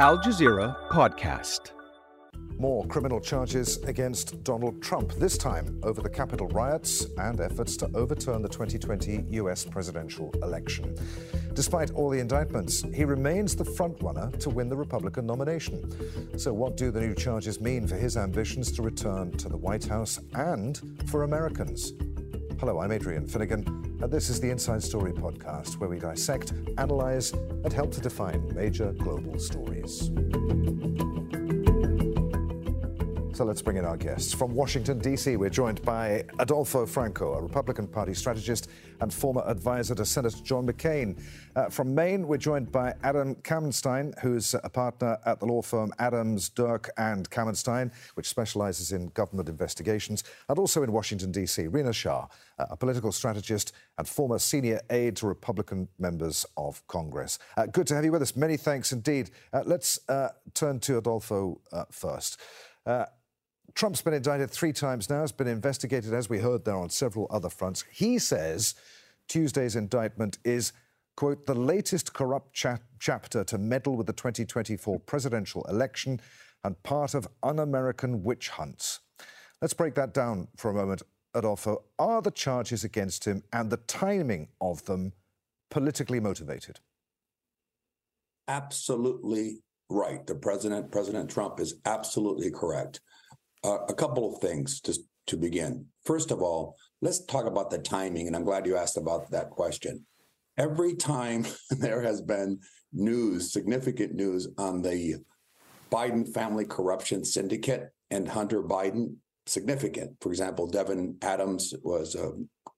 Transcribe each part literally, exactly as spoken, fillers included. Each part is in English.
Al Jazeera Podcast. More criminal charges against Donald Trump, this time over the Capitol riots and efforts to overturn the twenty twenty U S presidential election. Despite all the indictments, he remains the frontrunner to win the Republican nomination. So what do the new charges mean for his ambitions to return to the White House and for Americans? Hello, I'm Adrian Finighan, and this is the Inside Story podcast, where we dissect, analyze, and help to define major global stories. So let's bring in our guests. From Washington, D C, we're joined by Adolfo Franco, a Republican Party strategist and former advisor to Senator John McCain. Uh, from Maine, we're joined by Adam Kamenstein, who's a partner at the law firm Adams, Dirk and Kamenstein, which specializes in government investigations. And also in Washington, D C, Rina Shah, a political strategist and former senior aide to Republican members of Congress. Uh, good to have you with us. Many thanks indeed. Uh, let's uh, turn to Adolfo uh, first. Uh, Trump's been indicted three times now. He's been investigated, as we heard there, on several other fronts. He says Tuesday's indictment is, quote, the latest corrupt cha- chapter to meddle with the twenty twenty-four presidential election and part of un-American witch hunts. Let's break that down for a moment, Adolfo. Are the charges against him and the timing of them politically motivated? Absolutely right. The president, President Trump, is absolutely correct. Uh, a couple of things just to begin. First of all, let's talk about the timing, and I'm glad you asked about that question. Every time there has been news, significant news on the Biden family corruption syndicate and Hunter Biden, significant. For example, Devin Adams was a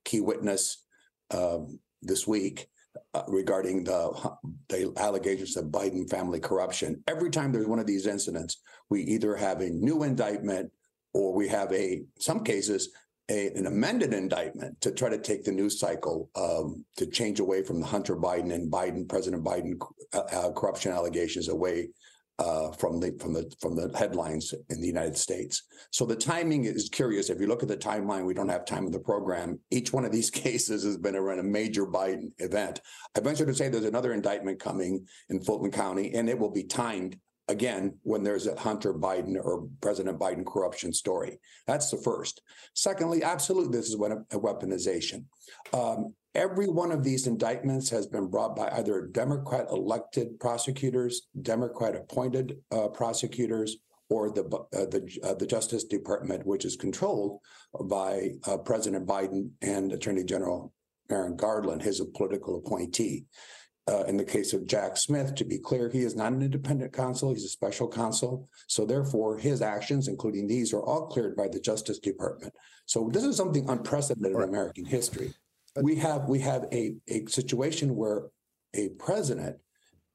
key witness uh, this week uh, regarding the, the allegations of Biden family corruption. Every time there's one of these incidents, we either have a new indictment or we have, a some cases, a, an amended indictment to try to take the news cycle um, to change away from the Hunter Biden and Biden, President Biden uh, uh, corruption allegations away uh, from the from the from the headlines in the United States. So the timing is curious. If you look at the timeline, we don't have time in the program. Each one of these cases has been around a major Biden event. I venture to say there's another indictment coming in Fulton County, and it will be timed again when there's a Hunter Biden or President Biden corruption story. That's the first. Secondly, absolutely, this is a weaponization. Um, every one of these indictments has been brought by either Democrat-elected prosecutors, Democrat-appointed uh, prosecutors, or the uh, the, uh, the Justice Department, which is controlled by uh, President Biden and Attorney General Aaron Garland, his political appointee. Uh, in the case of Jack Smith, to be clear, he is not an independent counsel. He's a special counsel. So therefore, his actions, including these, are all cleared by the Justice Department. So this is something unprecedented in American history. We have we have a, a situation where a president,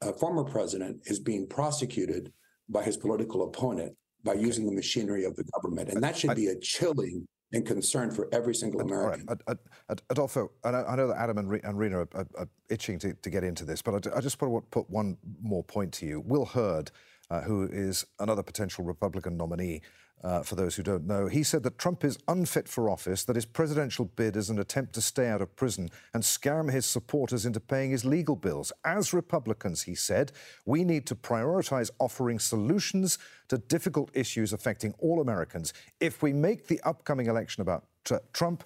a former president, is being prosecuted by his political opponent by using the machinery of the government. And that should be a chilling and concern for every single American. All right. Adolfo, I know that Adam and Rina are, are, are itching to, to get into this, but I just want to put one more point to you. Will Hurd, uh, who is another potential Republican nominee, uh, for those who don't know, he said that Trump is unfit for office, that his presidential bid is an attempt to stay out of prison and scam his supporters into paying his legal bills. As Republicans, he said, we need to prioritize offering solutions to difficult issues affecting all Americans. If we make the upcoming election about tr- Trump,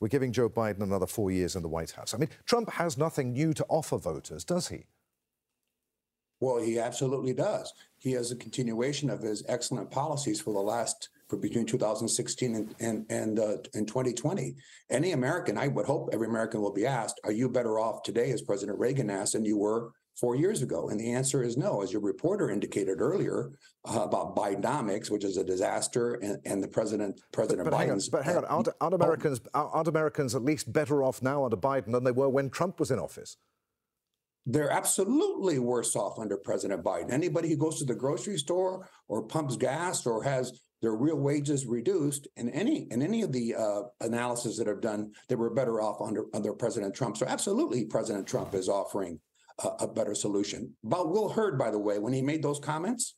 we're giving Joe Biden another four years in the White House. I mean, Trump has nothing new to offer voters, does he? Well, he absolutely does. He has a continuation of his excellent policies for the last, for between two thousand sixteen and and and, uh, and twenty twenty. Any American, I would hope every American will be asked, are you better off today, as President Reagan asked, than you were four years ago? And the answer is no. As your reporter indicated earlier uh, about Bidenomics, which is a disaster, and, and the president, President Biden's... But hang on, but hang on. Aren't, aren't, Americans, aren't Americans at least better off now under Biden than they were when Trump was in office? They're absolutely worse off under President Biden. Anybody who goes to the grocery store or pumps gas or has their real wages reduced, in any in any of the uh, analysis that I've done, they were better off under, under President Trump. So absolutely, President Trump is offering a, a better solution. But Will Hurd, by the way, when he made those comments,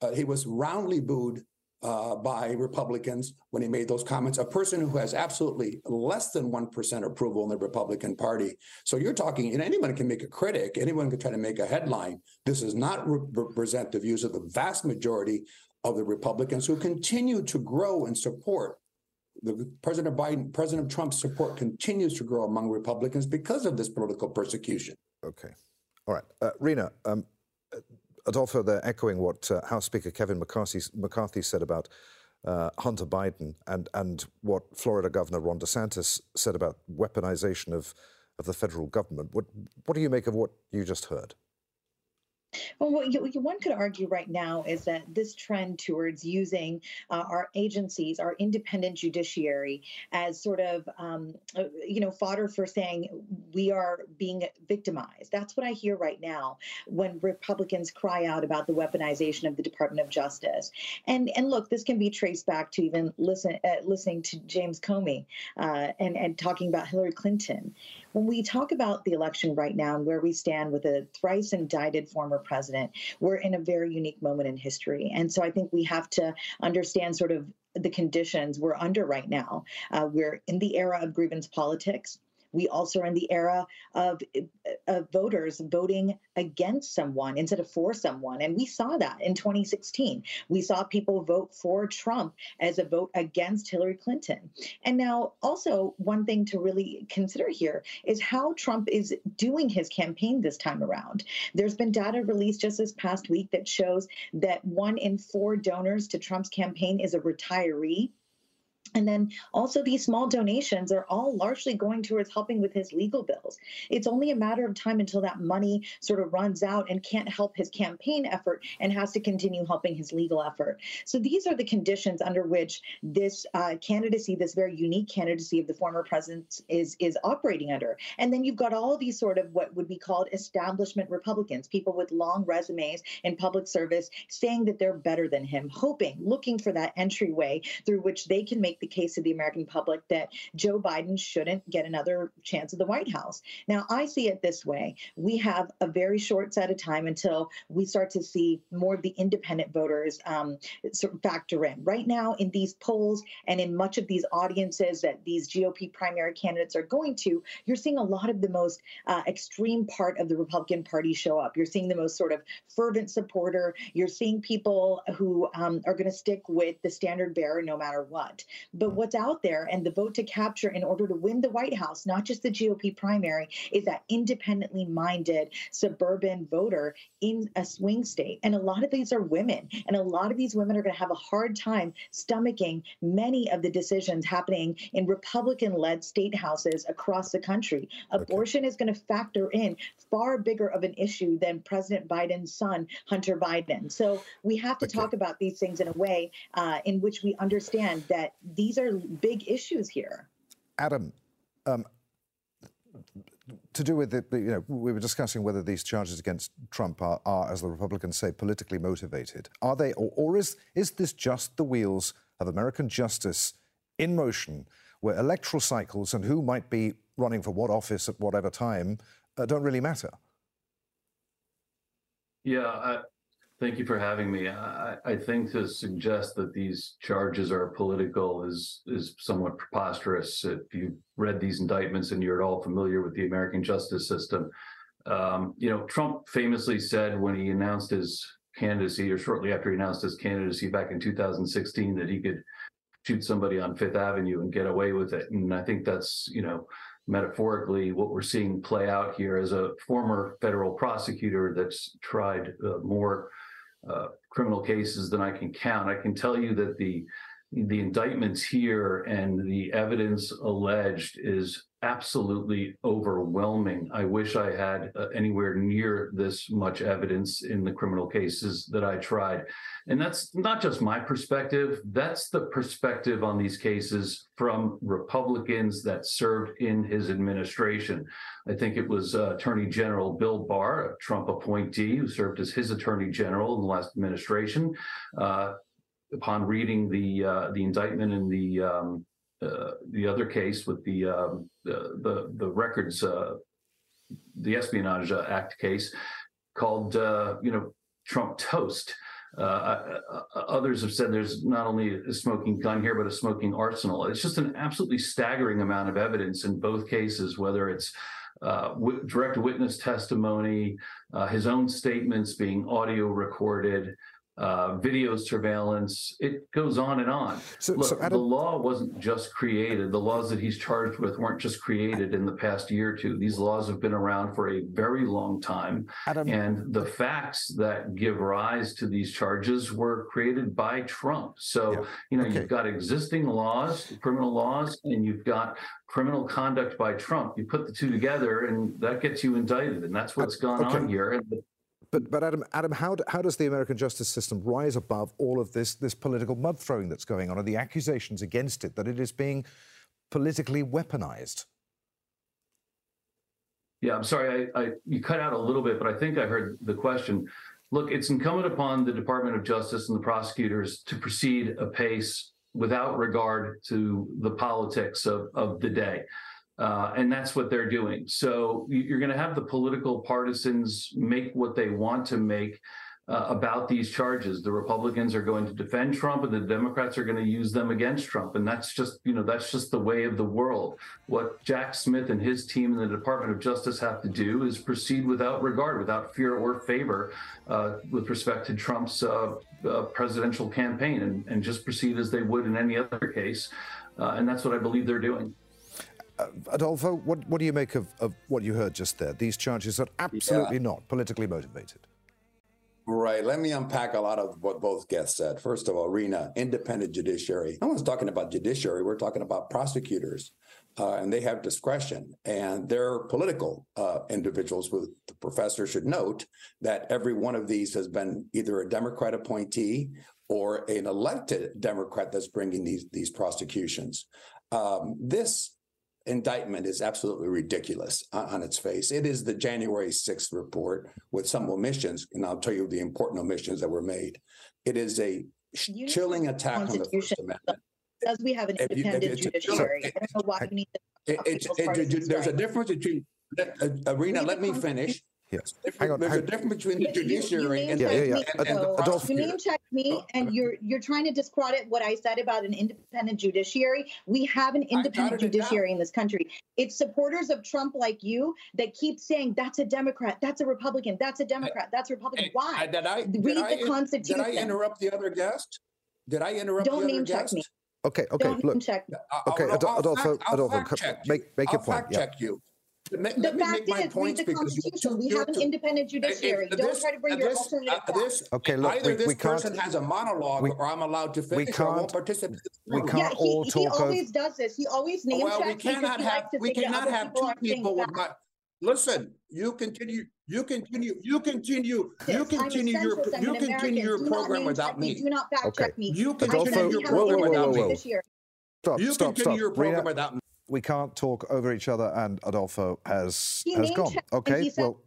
uh, he was roundly booed uh, by Republicans when he made those comments, a person who has absolutely less than one percent approval in the Republican Party. So you're talking, and anyone can make a critic, anyone can try to make a headline. This does not re- represent the views of the vast majority of the Republicans who continue to grow in support. The President Biden, President Trump's support continues to grow among Republicans because of this political persecution. Okay. All right. Uh, Rina, um, Adolfo, they're echoing what uh, House Speaker Kevin McCarthy, McCarthy said about uh, Hunter Biden and, and what Florida Governor Ron DeSantis said about weaponization of, of the federal government. What, what do you make of what you just heard? Well, what you, one could argue right now is that this trend towards using uh, our agencies, our independent judiciary, as sort of, um, you know, fodder for saying we are being victimized. That's what I hear right now when Republicans cry out about the weaponization of the Department of Justice. And and look, this can be traced back to even listen uh, listening to James Comey uh, and, and talking about Hillary Clinton. When we talk about the election right now and where we stand with a thrice indicted former president, we're in a very unique moment in history. And so I think we have to understand sort of the conditions we're under right now. Uh, we're in the era of grievance politics. We also are in the era of, of voters voting against someone instead of for someone. And we saw that in twenty sixteen. We saw people vote for Trump as a vote against Hillary Clinton. And now also one thing to really consider here is how Trump is doing his campaign this time around. There's been data released just this past week that shows that one in four donors to Trump's campaign is a retiree. And then also these small donations are all largely going towards helping with his legal bills. It's only a matter of time until that money sort of runs out and can't help his campaign effort and has to continue helping his legal effort. So these are the conditions under which this uh, candidacy, this very unique candidacy of the former president is, is operating under. And then you've got all these sort of what would be called establishment Republicans, people with long resumes in public service saying that they're better than him, hoping, looking for that entryway through which they can make the case of the American public that Joe Biden shouldn't get another chance at the White House. Now, I see it this way. We have a very short set of time until we start to see more of the independent voters um, sort of factor in. Right now, in these polls and in much of these audiences that these G O P primary candidates are going to, you're seeing a lot of the most uh, extreme part of the Republican Party show up. You're seeing the most sort of fervent supporter. You're seeing people who um, are going to stick with the standard bearer no matter what. But what's out there and the vote to capture in order to win the White House, not just the G O P primary, is that independently minded suburban voter in a swing state. And a lot of these are women. And a lot of these women are going to have a hard time stomaching many of the decisions happening in Republican-led state houses across the country. Abortion okay. is going to factor in far bigger of an issue than President Biden's son, Hunter Biden. So we have to okay. talk about these things in a way uh, in which we understand that these are big issues here. Adam, um, to do with the, you know, we were discussing whether these charges against Trump are, are, as the Republicans say, politically motivated. Are they, or, or is is this just the wheels of American justice in motion, where electoral cycles and who might be running for what office at whatever time uh, don't really matter? Yeah. I- Thank you for having me. I, I think to suggest that these charges are political is is somewhat preposterous. If you've read these indictments and you're at all familiar with the American justice system, um, you know, Trump famously said when he announced his candidacy, or shortly after he announced his candidacy back in two thousand sixteen, that he could shoot somebody on Fifth Avenue and get away with it. And I think that's, you know, metaphorically, what we're seeing play out here as a former federal prosecutor that's tried uh, more Uh, criminal cases than I can count. I can tell you that the the indictments here and the evidence alleged is absolutely overwhelming. I wish I had uh, anywhere near this much evidence in the criminal cases that I tried. And that's not just my perspective. That's the perspective on these cases from Republicans that served in his administration. I think it was uh, Attorney General Bill Barr, a Trump appointee who served as his Attorney General in the last administration. Uh, upon reading the uh, the indictment in the um, uh, the other case with the um, the, the the records uh, the Espionage Act case called uh, you know Trump toast, Uh, others have said there's not only a smoking gun here, but a smoking arsenal. It's just an absolutely staggering amount of evidence in both cases, whether it's uh, w- direct witness testimony, uh, his own statements being audio recorded, uh, video surveillance. It goes on and on. So, Look, so Adam, the law wasn't just created. The laws that he's charged with weren't just created in the past year or two. These laws have been around for a very long time. Adam, and the facts that give rise to these charges were created by Trump. So, yeah. you know, okay. you've got existing laws, criminal laws, and you've got criminal conduct by Trump. You put the two together and that gets you indicted. And that's what's gone okay. on here. And, But, but Adam, Adam, how how does the American justice system rise above all of this this political mud throwing that's going on and the accusations against it that it is being politically weaponized? Yeah, I'm sorry, I, I you cut out a little bit, but I think I heard the question. Look, it's incumbent upon the Department of Justice and the prosecutors to proceed apace without regard to the politics of, of the day. Uh, and that's what they're doing. So you're going to have the political partisans make what they want to make uh, about these charges. The Republicans are going to defend Trump, and the Democrats are going to use them against Trump. And that's just, you know, that's just the way of the world. What Jack Smith and his team in the Department of Justice have to do is proceed without regard, without fear or favor, uh, with respect to Trump's uh, uh, presidential campaign, and, and just proceed as they would in any other case. Uh, and that's what I believe they're doing. Adolfo, what, what do you make of, of what you heard just there? These charges are absolutely yeah. not politically motivated. Right. Let me unpack a lot of what both guests said. First of all, Rina, independent judiciary. No one's talking about judiciary. We're talking about prosecutors, uh, and they have discretion. And they're political uh, individuals. With the professor should note that every one of these has been either a Democrat appointee or an elected Democrat that's bringing these, these prosecutions. Um, this indictment is absolutely ridiculous on its face. It is the January sixth report with some omissions, and I'll tell you the important omissions that were made. It is a you chilling attack on the First Amendment. Because we have an if independent you, judiciary. It, I don't know why we need the it, it, it, it, There's right. a difference between, uh, Rina, let me finish. Yes. Hang on, there's hang a difference between yeah, the judiciary and, yeah, yeah, yeah. and, and so, the prosecutor. You name check me, and you're you're trying to discredit what I said about an independent judiciary. We have an independent judiciary in this country. It's supporters of Trump like you that keep saying that's a Democrat, that's a Republican, that's a Democrat, I, that's a Republican. I, Why? I, did I, Read did the I, Constitution. Did I interrupt the other guest? Did I interrupt Don't the other name guest? Check me. Okay. Okay. Don't look. Check me. Okay. I'll, I'll Adolfo. Fact, Adolfo. Check make make I'll your point. I'll fact check yeah. you. Let, the let fact me is, read the Constitution. We have an to, independent judiciary. If, if, Don't this, try to bring your alternative uh, this, Okay, look, Either we, this we person has a monologue we, or I'm allowed to finish or I won't participate. We can't yeah, all he, talk He always of, does this. He always names well, we cannot have, we cannot have two people with my... Listen, you continue, you continue, you continue, you continue your, you continue your program without me. Do not fact check me. You continue your program without me. Stop, You continue your program without me. We can't talk over each other, and Adolfo has he has gone. Okay, said, well,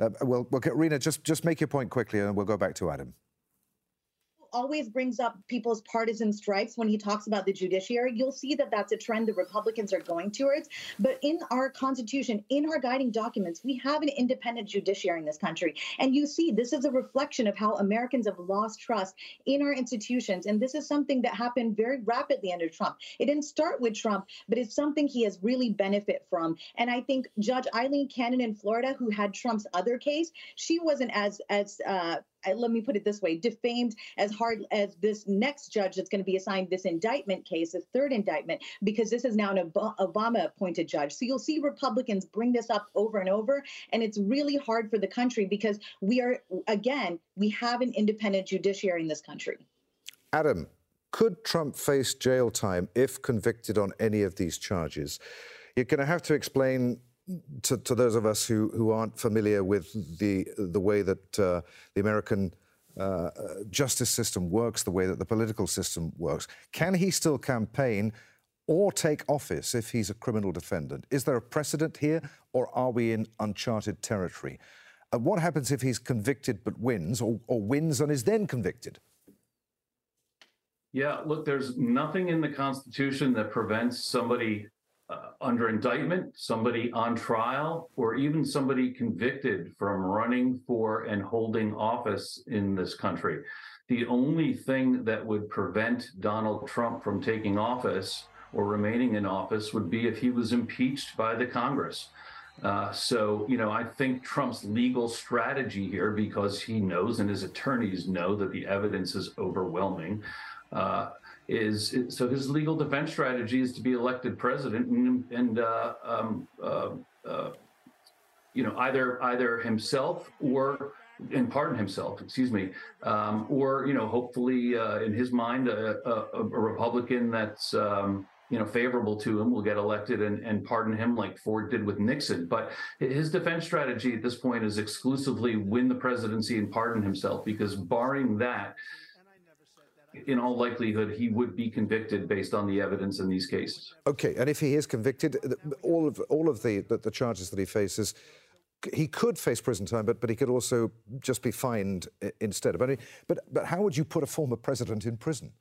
uh, well, well, Rina, just just make your point quickly, and we'll go back to Adam. Always brings up people's partisan stripes when he talks about the judiciary. You'll see that that's a trend the Republicans are going towards. But in our Constitution, in our guiding documents, we have an independent judiciary in this country. And you see, this is a reflection of how Americans have lost trust in our institutions. And this is something that happened very rapidly under Trump. It didn't start with Trump, but it's something he has really benefited from. And I think Judge Eileen Cannon in Florida, who had Trump's other case, she wasn't as as uh, let me put it this way, defamed as hard as this next judge that's going to be assigned this indictment case, this third indictment, because this is now an Obama-appointed judge. So you'll see Republicans bring this up over and over, and it's really hard for the country because we are, again, we have an independent judiciary in this country. Adam, could Trump face jail time if convicted on any of these charges? You're going to have to explain To, to those of us who, who aren't familiar with the the way that uh, the American uh, justice system works, the way that the political system works. Can he still campaign or take office if he's a criminal defendant? Is there a precedent here, or are we in uncharted territory? Uh, what happens if he's convicted but wins, or, or wins and is then convicted? Yeah, look, there's nothing in the Constitution that prevents somebody uh, under indictment, somebody on trial, or even somebody convicted from running for and holding office in this country. The only thing that would prevent Donald Trump from taking office or remaining in office would be if he was impeached by the Congress. Uh, so, you know, I think Trump's legal strategy here, because he knows and his attorneys know that the evidence is overwhelming, uh, is, is so his legal defense strategy is to be elected president and, and uh, um, uh, uh, you know, either either himself or and pardon himself, excuse me, um, or, you know, hopefully uh, in his mind, a, a, a Republican that's, um, you know, favorable to him will get elected and, and pardon him like Ford did with Nixon. But his defense strategy at this point is exclusively win the presidency and pardon himself, because barring that, in all likelihood, he would be convicted based on the evidence in these cases. Okay, and if he is convicted, all of all of the the charges that he faces, he could face prison time, but but he could also just be fined instead. But but but how would you put a former president in prison?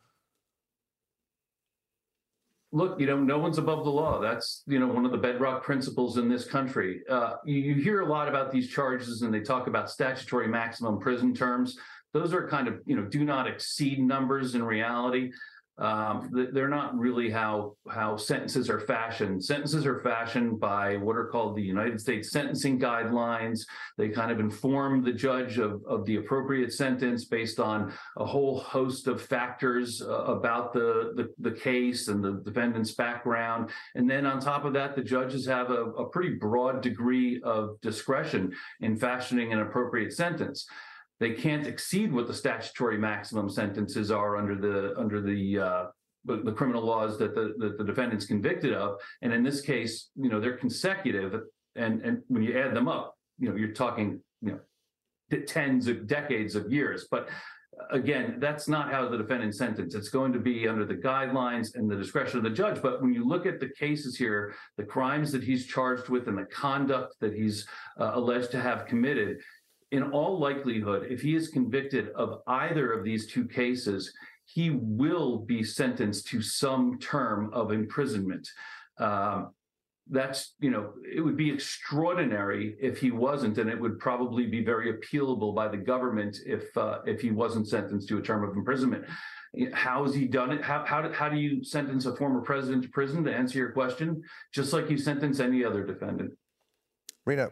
Look, you know, no one's above the law. That's, you know, one of the bedrock principles in this country. Uh, you, you hear a lot about these charges, and they talk about statutory maximum prison terms. Those are kind of, you know, do not exceed numbers in reality. Um, they're not really how how sentences are fashioned. Sentences are fashioned by what are called the United States sentencing guidelines. They kind of inform the judge of, of the appropriate sentence based on a whole host of factors uh, about the, the, the case and the defendant's background. And then on top of that, the judges have a, a pretty broad degree of discretion in fashioning an appropriate sentence. They can't exceed what the statutory maximum sentences are under the under the uh, the criminal laws that the that the defendant's convicted of. And in this case, you know, they're consecutive, and and when you add them up, you know, you're talking, you know, tens of decades of years. But again, that's not how the defendant's sentenced. It's going to be under the guidelines and the discretion of the judge. But when you look at the cases here, the crimes that he's charged with and the conduct that he's uh, alleged to have committed, in all likelihood, if he is convicted of either of these two cases, he will be sentenced to some term of imprisonment. Um, that's, you know, it would be extraordinary if he wasn't, and it would probably be very appealable by the government if uh, if he wasn't sentenced to a term of imprisonment. How has he done it? How how do, how do you sentence a former president to prison, to answer your question? Just like you sentence any other defendant. Rina,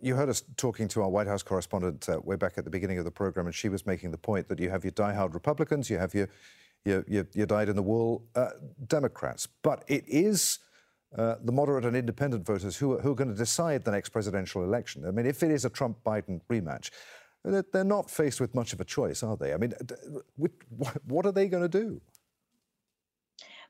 you heard us talking to our White House correspondent uh, way back at the beginning of the program, and she was making the point that you have your diehard Republicans, you have your your, your, your dyed-in-the-wool uh, Democrats, but it is uh, the moderate and independent voters who are, who are going to decide the next presidential election. I mean, if it is a Trump-Biden rematch, they're not faced with much of a choice, are they? I mean, what are they going to do?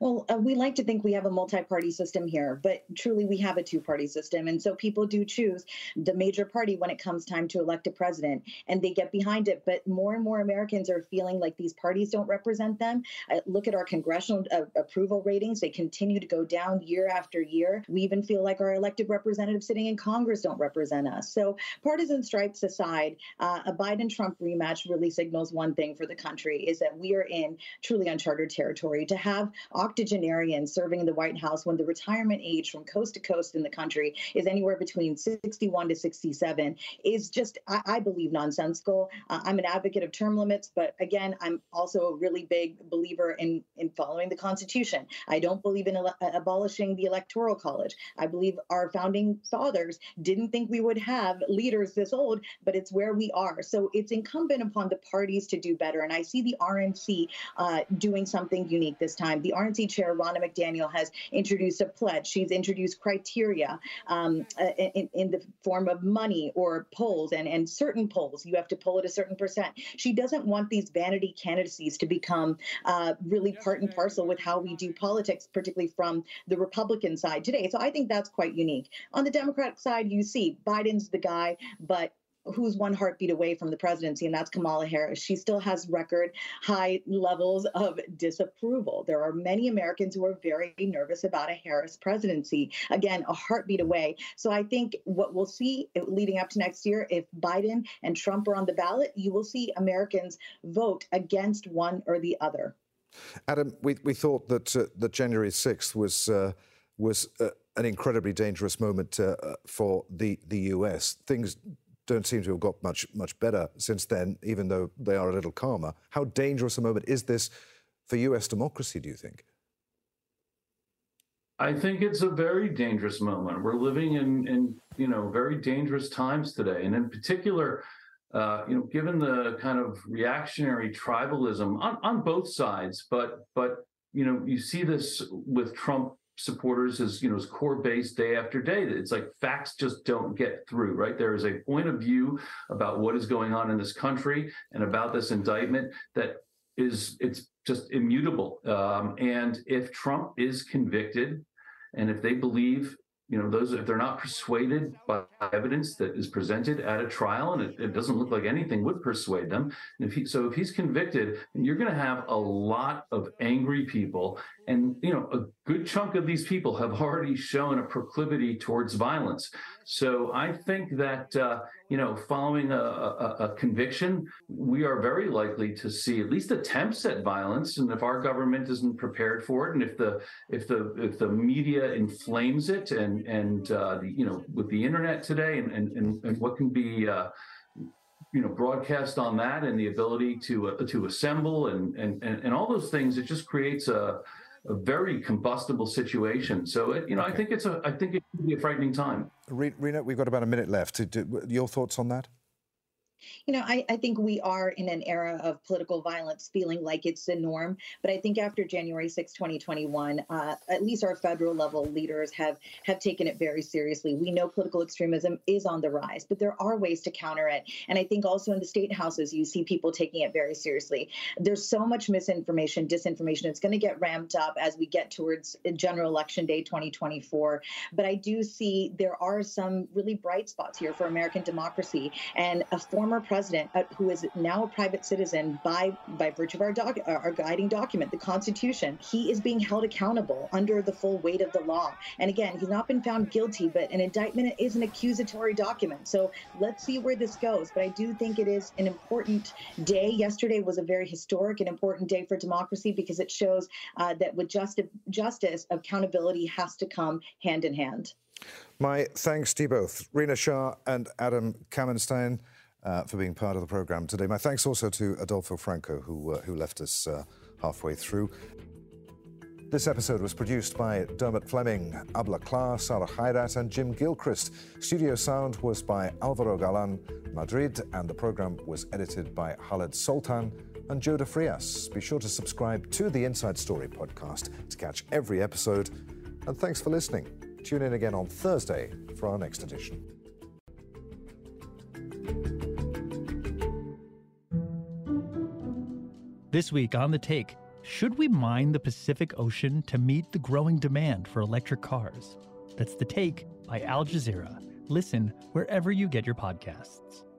Well, uh, we like to think we have a multi-party system here, but truly we have a two-party system. And so people do choose the major party when it comes time to elect a president, and they get behind it. But more and more Americans are feeling like these parties don't represent them. Uh, look at our congressional uh, approval ratings. They continue to go down year after year. We even feel like our elected representatives sitting in Congress don't represent us. So partisan stripes aside, uh, a Biden-Trump rematch really signals one thing for the country, is that we are in truly uncharted territory. To have octogenarians serving in the White House when the retirement age from coast to coast in the country is anywhere between sixty-one to sixty-seven is just, I, I believe, nonsensical. Uh, I'm an advocate of term limits, but again, I'm also a really big believer in, in following the Constitution. I don't believe in abolishing the Electoral College. I believe our founding fathers didn't think we would have leaders this old, but it's where we are. So it's incumbent upon the parties to do better. And I see the R N C uh, doing something unique this time. The R N C Chair Ronna McDaniel has introduced a pledge. She's introduced criteria um, in, in the form of money or polls, and, and certain polls. You have to poll at a certain percent. She doesn't want these vanity candidacies to become uh, really part and parcel with how we do politics, particularly from the Republican side today. So I think that's quite unique. On the Democratic side, you see Biden's the guy, but who's one heartbeat away from the presidency, and that's Kamala Harris. She still has record high levels of disapproval. There are many Americans who are very nervous about a Harris presidency. Again, a heartbeat away. So I think what we'll see leading up to next year, if Biden and Trump are on the ballot, you will see Americans vote against one or the other. Adam, we, we thought that, uh, that January sixth was... Uh, was... Uh, an incredibly dangerous moment uh, for the, the U S. Things don't seem to have got much, much better since then, even though they are a little calmer. How dangerous a moment is this for U S democracy, do you think? I think it's a very dangerous moment. We're living in, in you know, very dangerous times today. And in particular, uh, you know, given the kind of reactionary tribalism on, on both sides, but, but, you know, you see this with Trump supporters as, you know, his core base day after day. It's like facts just don't get through, right? There is a point of view about what is going on in this country and about this indictment that is, it's just immutable. Um, and if Trump is convicted, and if they believe, you know, those, if they're not persuaded by evidence that is presented at a trial, and it, it doesn't look like anything would persuade them. And if he, so if he's convicted, you're going to have a lot of angry people. And, you know, a good chunk of these people have already shown a proclivity towards violence. So I think that, uh, you know, following a, a, a conviction, we are very likely to see at least attempts at violence. And if our government isn't prepared for it, and if the if the if the media inflames it, and and uh, the, you know, with the internet today, and and, and, and what can be uh, you know, broadcast on that, and the ability to uh, to assemble and and and all those things, it just creates a. a very combustible situation. So, it, you know, okay. I think it's a, I think it could be a frightening time. Rina, we've got about a minute left. Your thoughts on that? You know, I, I think we are in an era of political violence feeling like it's the norm. But I think after January sixth, twenty twenty-one, uh, at least our federal level leaders have have taken it very seriously. We know political extremism is on the rise, but there are ways to counter it. And I think also in the state houses, you see people taking it very seriously. There's so much misinformation, disinformation. It's going to get ramped up as we get towards general election day twenty twenty-four. But I do see there are some really bright spots here for American democracy, and a form president uh, who is now a private citizen by by virtue of our, doc, our guiding document, the Constitution. He is being held accountable under the full weight of the law. And again, he's not been found guilty, but an indictment is an accusatory document. So let's see where this goes. But I do think it is an important day. Yesterday was a very historic and important day for democracy, because it shows uh, that with justi justice, accountability has to come hand in hand. My thanks to you both, Rina Shah and Adam Kamenstein, Uh, for being part of the programme today. My thanks also to Adolfo Franco, who, uh, who left us uh, halfway through. This episode was produced by Dermot Fleming, Abla Klaas, Sarah Hayrat and Jim Gilchrist. Studio sound was by Alvaro Galan, Madrid, and the programme was edited by Khaled Sultan and Joe DeFrias. Be sure to subscribe to the Inside Story podcast to catch every episode. And thanks for listening. Tune in again on Thursday for our next edition. This week on The Take, should we mine the Pacific Ocean to meet the growing demand for electric cars? That's The Take by Al Jazeera. Listen wherever you get your podcasts.